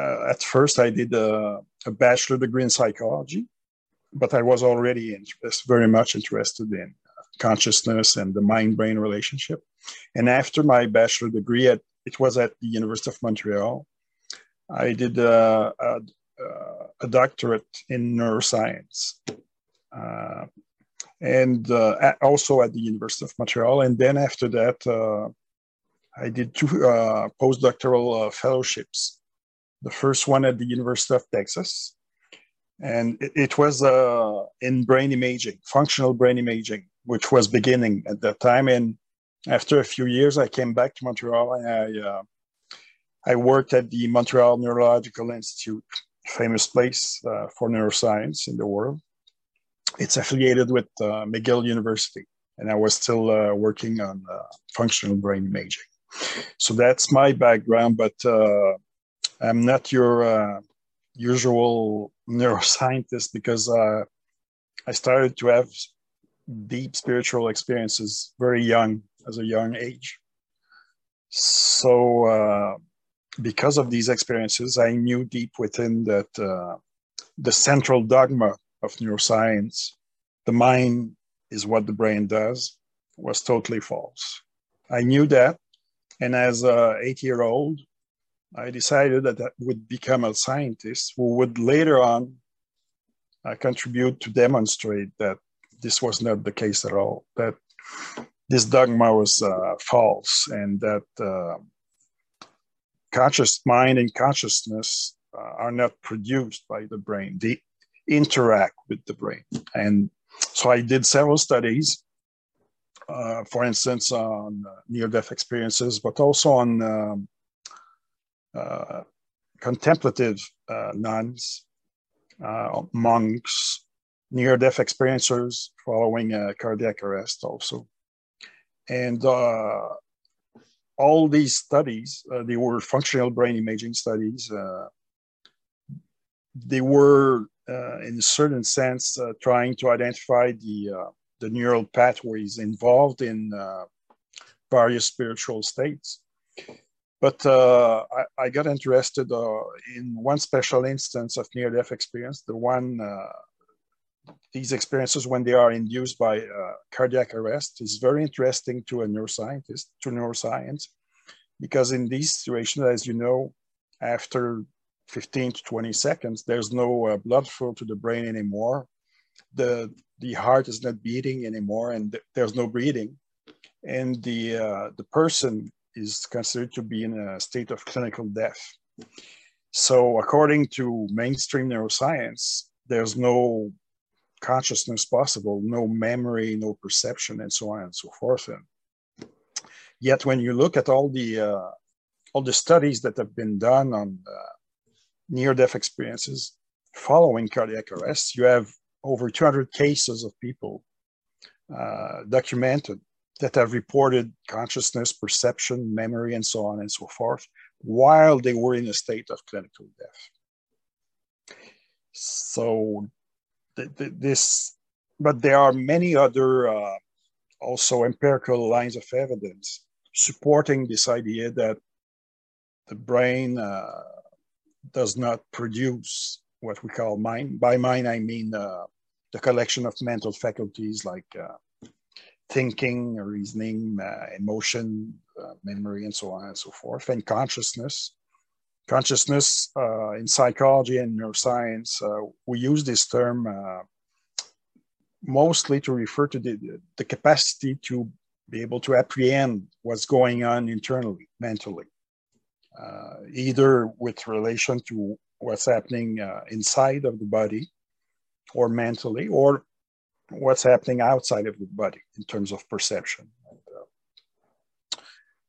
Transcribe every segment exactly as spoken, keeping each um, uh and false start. uh, at first I did a, a bachelor degree in psychology, but I was already interest, very much interested in consciousness and the mind-brain relationship. And after my bachelor degree, at, it was at the University of Montreal, I did a, a, a doctorate in neuroscience, uh, and uh, also at the University of Montreal. And then after that, uh, I did two uh, postdoctoral uh, fellowships. The first one at the University of Texas, and it, it was uh, in brain imaging, functional brain imaging, which was beginning at that time. And after a few years, I came back to Montreal, and I, uh, I worked at the Montreal Neurological Institute, famous place uh, for neuroscience in the world. It's affiliated with uh, McGill University, and I was still uh, working on uh, functional brain imaging. So that's my background, but uh, I'm not your uh, usual neuroscientist, because uh, I started to have deep spiritual experiences very young, as a young age. So uh, because of these experiences, I knew deep within that uh, the central dogma of neuroscience, the mind is what the brain does, was totally false. I knew that. And as an eight-year-old, I decided that I would become a scientist who would later on uh, contribute to demonstrate that this was not the case at all, that this dogma was uh, false, and that uh, conscious mind and consciousness uh, are not produced by the brain. They interact with the brain. And so I did several studies, uh, for instance, on near-death experiences, but also on um, uh, contemplative uh, nuns, uh, monks, near-death experiencers following a cardiac arrest also. And uh, all these studies, uh, they were functional brain imaging studies. Uh, they were, uh, in a certain sense, uh, trying to identify the, uh, the neural pathways involved in uh, various spiritual states. But uh, I, I got interested uh, in one special instance of near-death experience, the one uh, these experiences when they are induced by uh, cardiac arrest is very interesting to a neuroscientist, to neuroscience, because in these situations, as you know, after fifteen to twenty seconds, there's no uh, blood flow to the brain anymore. The, the heart is not beating anymore, and th there's no breathing. And the, uh, the person is considered to be in a state of clinical death. So according to mainstream neuroscience, there's no consciousness possible, no memory, no perception, and so on and so forth. And yet, when you look at all the uh, all the studies that have been done on uh, near-death experiences following cardiac arrest, you have over two hundred cases of people uh, documented that have reported consciousness, perception, memory, and so on and so forth, while they were in a state of clinical death. So. This, but there are many other uh, also empirical lines of evidence supporting this idea that the brain uh, does not produce what we call mind. By mind, I mean uh, the collection of mental faculties like uh, thinking, reasoning, uh, emotion, uh, memory, and so on and so forth, and consciousness. Consciousness uh, in psychology and neuroscience, uh, we use this term uh, mostly to refer to the, the capacity to be able to apprehend what's going on internally, mentally, uh, either with relation to what's happening uh, inside of the body or mentally, or what's happening outside of the body in terms of perception. And, uh,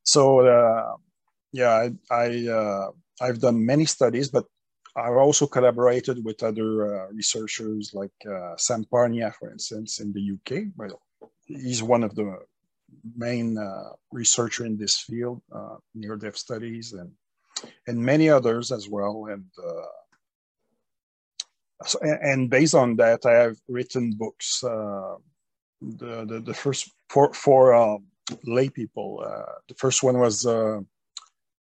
so, uh, yeah, I... I uh, I've done many studies, but I've also collaborated with other uh, researchers like uh, Sam Parnia, for instance, in the U K. Well, he's one of the main uh, researchers in this field, uh, near-death studies, and and many others as well. And uh, so, and based on that, I have written books. Uh, the, the the first for for uh, lay people. Uh, the first one was. Uh,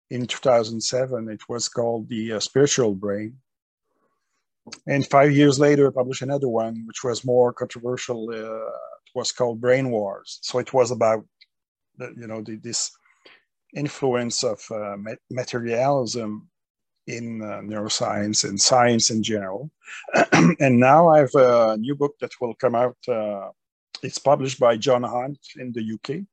in two thousand seven. It was called The uh, Spiritual Brain. And five years later, I published another one, which was more controversial. Uh, it was called Brain Wars. So it was about, you know, the, this influence of uh, materialism in uh, neuroscience and science in general. And now I have a new book that will come out. Uh, it's published by John Hunt in the U K.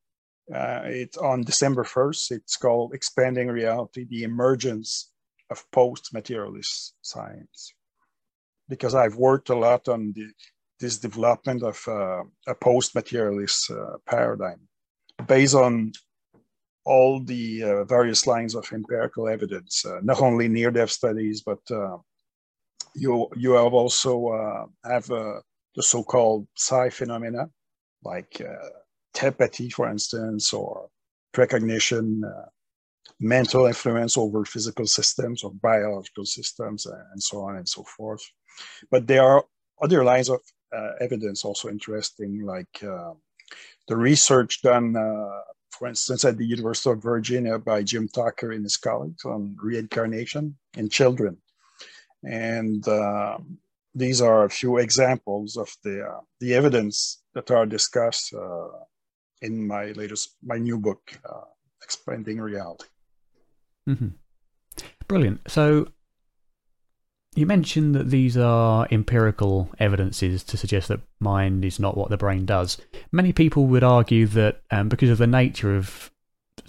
Uh, it's on December first. It's called Expanding Reality, The Emergence of Post-Materialist Science. Because I've worked a lot on the, this development of uh, a post-materialist uh, paradigm based on all the uh, various lines of empirical evidence, uh, not only near-death studies, but uh, you, you have also uh, have uh, the so-called psi phenomena, like uh, telepathy, for instance, or precognition, uh, mental influence over physical systems or biological systems, uh, and so on and so forth. But there are other lines of uh, evidence also interesting, like uh, the research done, uh, for instance, at the University of Virginia by Jim Tucker and his colleagues on reincarnation in children. And uh, these are a few examples of the, uh, the evidence that are discussed uh, in my latest, my new book, uh, Expanding Reality. Mm-hmm. Brilliant. So you mentioned that these are empirical evidences to suggest that mind is not what the brain does. Many people would argue that um, because of the nature of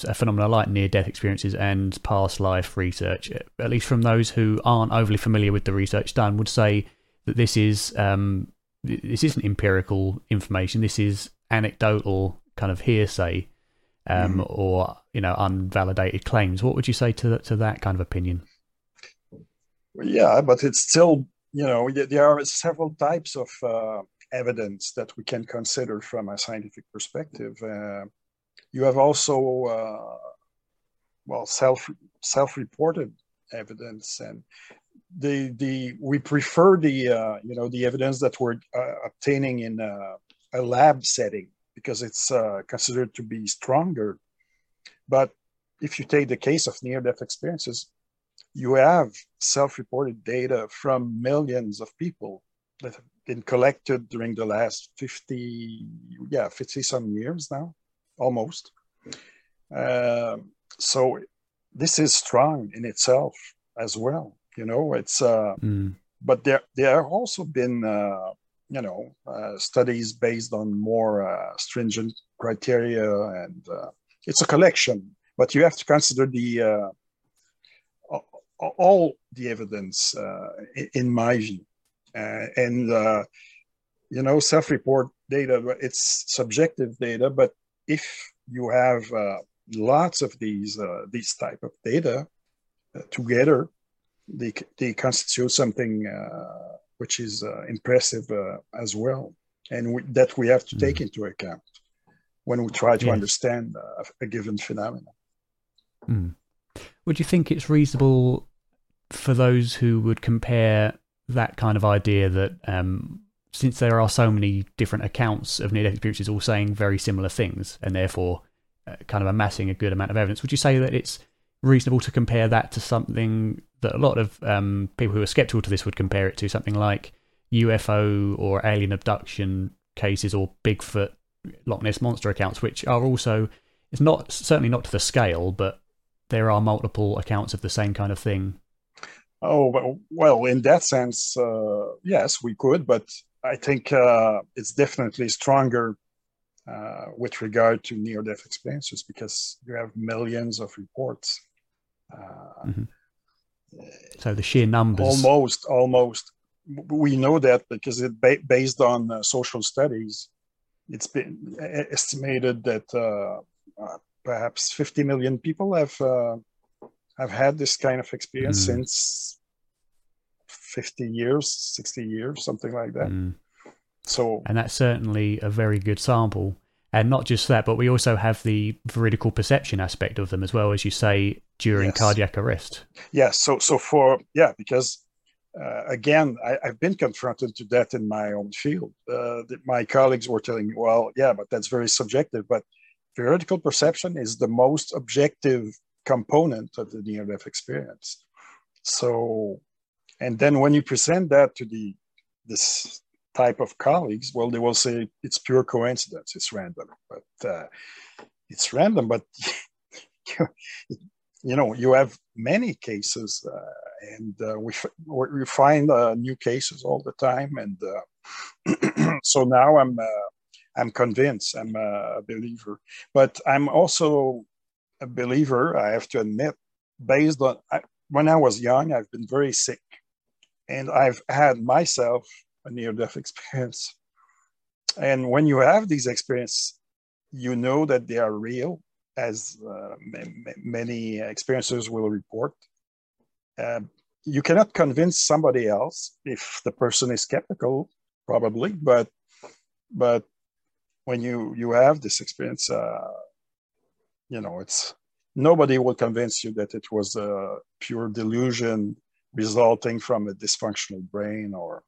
a phenomena like near-death experiences and past life research, at least from those who aren't overly familiar with the research done, would say that this is um, this isn't empirical information. This is anecdotal, kind of hearsay, um, mm. or you know, unvalidated claims. What would you say to to that kind of opinion? Yeah, but it's still, you know, there are several types of uh, evidence that we can consider from a scientific perspective. Uh, you have also, uh, well, self, self-reported evidence, and the the we prefer the uh, you know the evidence that we're uh, obtaining in a, a lab setting because it's uh, considered to be stronger. But if you take the case of near-death experiences, you have self-reported data from millions of people that have been collected during the last fifty, yeah, fifty some years now, almost. Uh, so this is strong in itself as well. You know, it's, uh, mm. but there, there have also been, uh, you know, uh, studies based on more uh, stringent criteria, and uh, it's a collection, but you have to consider the, uh, all the evidence, uh, in my view, uh, and uh, you know, self-report data, it's subjective data. But if you have uh, lots of these uh, these type of data uh, together, they they constitute something uh, which is uh, impressive uh, as well, and we, that we have to take mm. into account when we try to yes. understand uh, a given phenomenon. Mm. Would you think it's reasonable for those who would compare that kind of idea that um, since there are so many different accounts of near-death experiences all saying very similar things and therefore uh, kind of amassing a good amount of evidence, would you say that it's reasonable to compare that to something that a lot of um, people who are sceptical to this would compare it to, something like U F O or alien abduction cases or Bigfoot, Loch Ness Monster accounts, which are also, it's not certainly not to the scale, but there are multiple accounts of the same kind of thing? Oh, well, in that sense, uh, yes, we could, but I think uh, it's definitely stronger uh, with regard to near-death experiences because you have millions of reports. Uh, mm-hmm. So the sheer numbers. Almost, almost. We know that because it ba- based on uh, social studies, it's been estimated that uh, uh, perhaps fifty million people have uh, have had this kind of experience mm. since fifty years, sixty years, something like that. Mm. So, and that's certainly a very good sample. And not just that, but we also have the veridical perception aspect of them as well, as you say, during yes. cardiac arrest. Yes. Yeah, so, so for yeah, because uh, again, I, I've been confronted to that in my own field. Uh, my colleagues were telling me, "Well, yeah, but that's very subjective." But theoretical perception is the most objective component of the near-death experience. So, and then when you present that to the this type of colleagues, well, they will say it's pure coincidence, it's random, but uh, it's random, but you know, you have many cases, uh, and uh, we, f we find uh, new cases all the time. And uh, so now I'm, uh, I'm convinced, I'm a believer, but I'm also a believer, I have to admit, based on, I, when I was young, I've been very sick, and I've had myself a near-death experience. And when you have these experiences, you know that they are real, as uh, many experiencers will report. Uh, you cannot convince somebody else if the person is skeptical, probably, but but when you, you have this experience, uh, you know, it's nobody will convince you that it was a pure delusion resulting from a dysfunctional brain or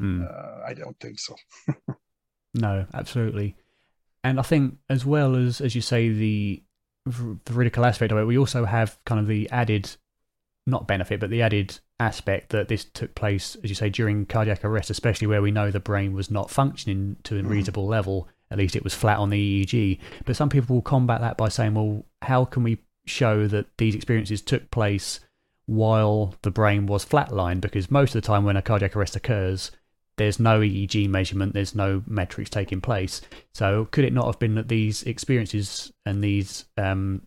mm. uh, I don't think so. No, absolutely. And I think as well as, as you say, the veridical aspect of it, we also have kind of the added, not benefit, but the added aspect that this took place, as you say, during cardiac arrest, especially where we know the brain was not functioning to a reasonable mm. level. At least it was flat on the E E G. But some people will combat that by saying, well, how can we show that these experiences took place while the brain was flatlined? Because most of the time when a cardiac arrest occurs, there's no E E G measurement, there's no metrics taking place. So could it not have been that these experiences and these um,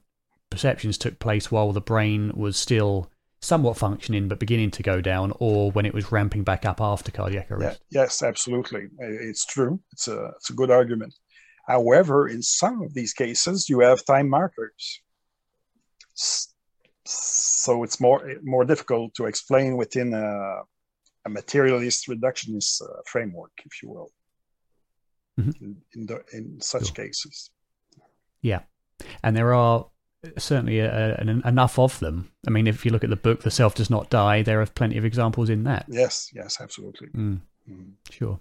perceptions took place while the brain was still somewhat functioning but beginning to go down, or when it was ramping back up after cardiac arrest? Yeah, yes, absolutely. It's true. It's a, it's a good argument. However, in some of these cases, you have time markers. So it's more, more difficult to explain within a a materialist reductionist uh, framework, if you will, mm-hmm. in, in, the, in such sure. cases. Yeah. And there are certainly a, an, enough of them. I mean, if you look at the book, The Self Does Not Die, there are plenty of examples in that. Yes, yes, absolutely. Mm. Mm. Sure.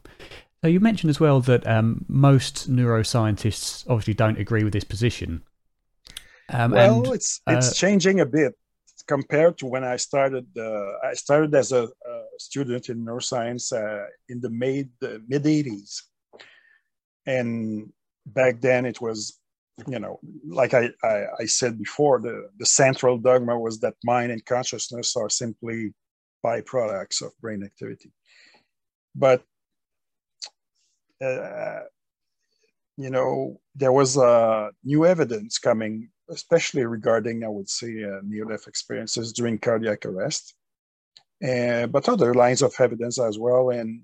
So you mentioned as well that um, most neuroscientists obviously don't agree with this position. Um, well, and, it's, it's uh, changing a bit. Compared to when I started, uh, I started as a, a student in neuroscience uh, in the mid the mid eighties, and back then it was, you know, like I, I, I said before, the, the central dogma was that mind and consciousness are simply byproducts of brain activity. But uh, you know, there was uh, new evidence coming, especially regarding, I would say, uh, near-death experiences during cardiac arrest, uh, but other lines of evidence as well. And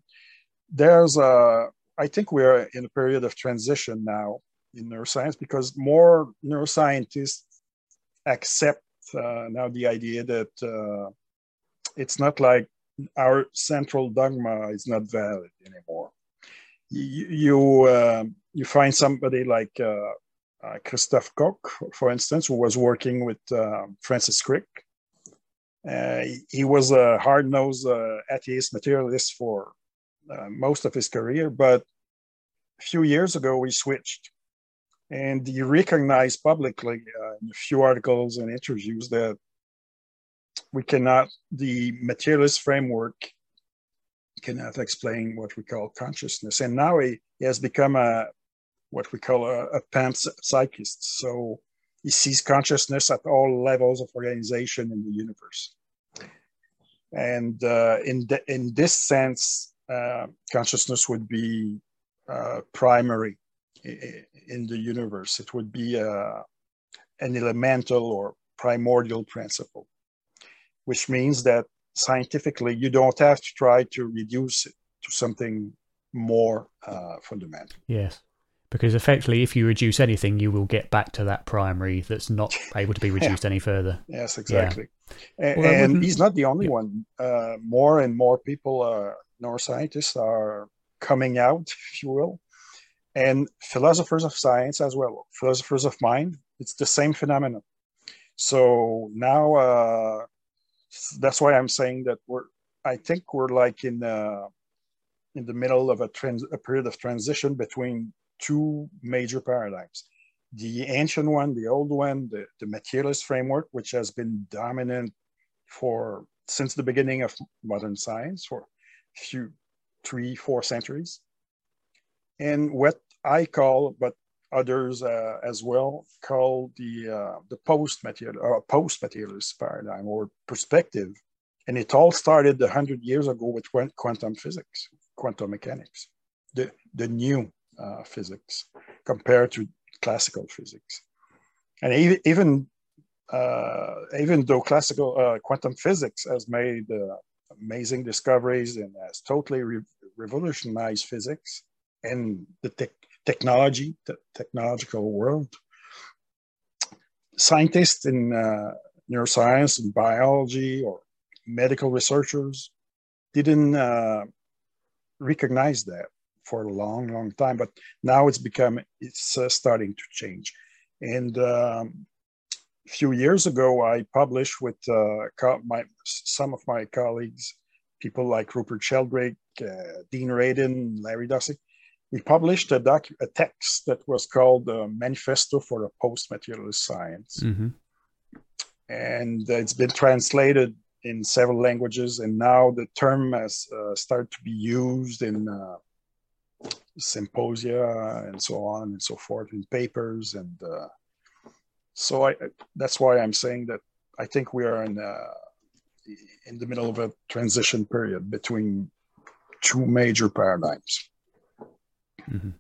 there's, uh, I think we're in a period of transition now in neuroscience, because more neuroscientists accept uh, now the idea that uh, it's not like our central dogma is not valid anymore. You, you, uh, you find somebody like uh, Uh, Christoph Koch, for instance, who was working with uh, Francis Crick. Uh, he, he was a hard-nosed uh, atheist materialist for uh, most of his career, but a few years ago he switched. And he recognized publicly uh, in a few articles and interviews that we cannot, the materialist framework cannot explain what we call consciousness. And now he, he has become a what we call a, a panpsychist. So he sees consciousness at all levels of organization in the universe. And uh, in, the, in this sense, uh, consciousness would be uh, primary in the universe. It would be uh, an elemental or primordial principle, which means that scientifically, you don't have to try to reduce it to something more uh, fundamental. Yes. Because effectively, if you reduce anything, you will get back to that primary that's not able to be reduced yeah. any further. Yes, exactly. Yeah. And, well, and he's not the only yeah. one. Uh, more and more people, uh, neuroscientists, are coming out, if you will, and philosophers of science as well, philosophers of mind. It's the same phenomenon. So now, uh, that's why I'm saying that we're. I think we're like in uh, in the middle of a, trans a period of transition between two major paradigms. the ancient one, the old one, the, the materialist framework, which has been dominant for since the beginning of modern science for a few, three, four centuries. And what I call, but others uh, as well, call the, uh, the post-material, or post-materialist paradigm or perspective. And it all started one hundred years ago with quantum physics, quantum mechanics, the, the new uh, physics compared to classical physics. And even, uh, even though classical uh, quantum physics has made uh, amazing discoveries and has totally re revolutionized physics and the te technology, the technological world, scientists in uh, neuroscience and biology or medical researchers didn't uh, recognize that for a long, long time, but now it's become, it's uh, starting to change. And um, a few years ago, I published with uh, my, some of my colleagues, people like Rupert Sheldrake, uh, Dean Radin, Larry Dossey, we published a, docu a text that was called uh, Manifesto for a Post-Materialist Science. Mm-hmm. And it's been translated in several languages, and now the term has uh, started to be used in uh, symposia and so on and so forth, in papers. And uh, so I, that's why I'm saying that I think we are in, uh, in the middle of a transition period between two major paradigms. Mm-hmm.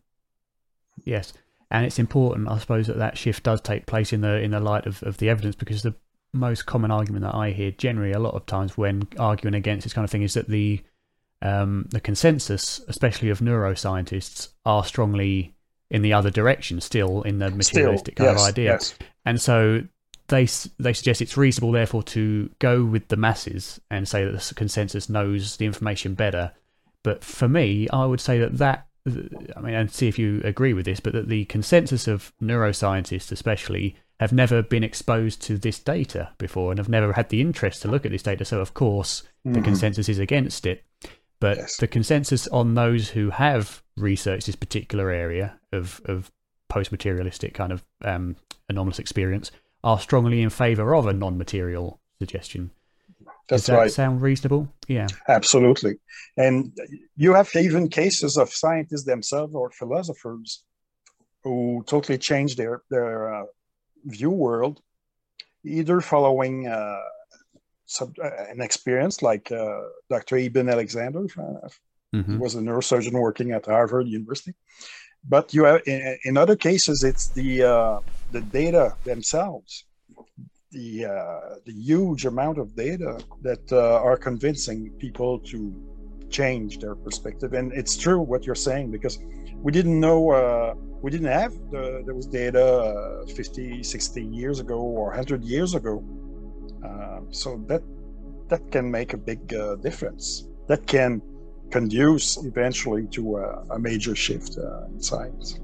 Yes, and it's important, I suppose, that that shift does take place in the in the light of, of the evidence, because the most common argument that I hear generally a lot of times when arguing against this kind of thing is that the um, the consensus, especially of neuroscientists, are strongly in the other direction, still in the materialistic still, kind yes, of idea. Yes. And so they they suggest it's reasonable, therefore, to go with the masses and say that the consensus knows the information better. But for me, I would say that that, I mean, and see if you agree with this, but that the consensus of neuroscientists especially have never been exposed to this data before and have never had the interest to look at this data. So, of course, mm-hmm. the consensus is against it. But yes. the consensus on those who have researched this particular area of, of post-materialistic kind of um, anomalous experience are strongly in favour of a non-material suggestion. That's Does that right. sound reasonable? Yeah. Absolutely. And you have even cases of scientists themselves or philosophers who totally change their, their uh, view world, either following uh, sub an experience like uh, Doctor Eben Alexander, mm-hmm. he was a neurosurgeon working at Harvard University. But you have, in, in other cases, it's the, uh, the data themselves. The, uh, the huge amount of data that uh, are convincing people to change their perspective. And it's true what you're saying, because we didn't know, uh, we didn't have the, those data uh, fifty, sixty years ago or one hundred years ago. Uh, so that, that can make a big uh, difference. That can conduce eventually to uh, a major shift uh, in science.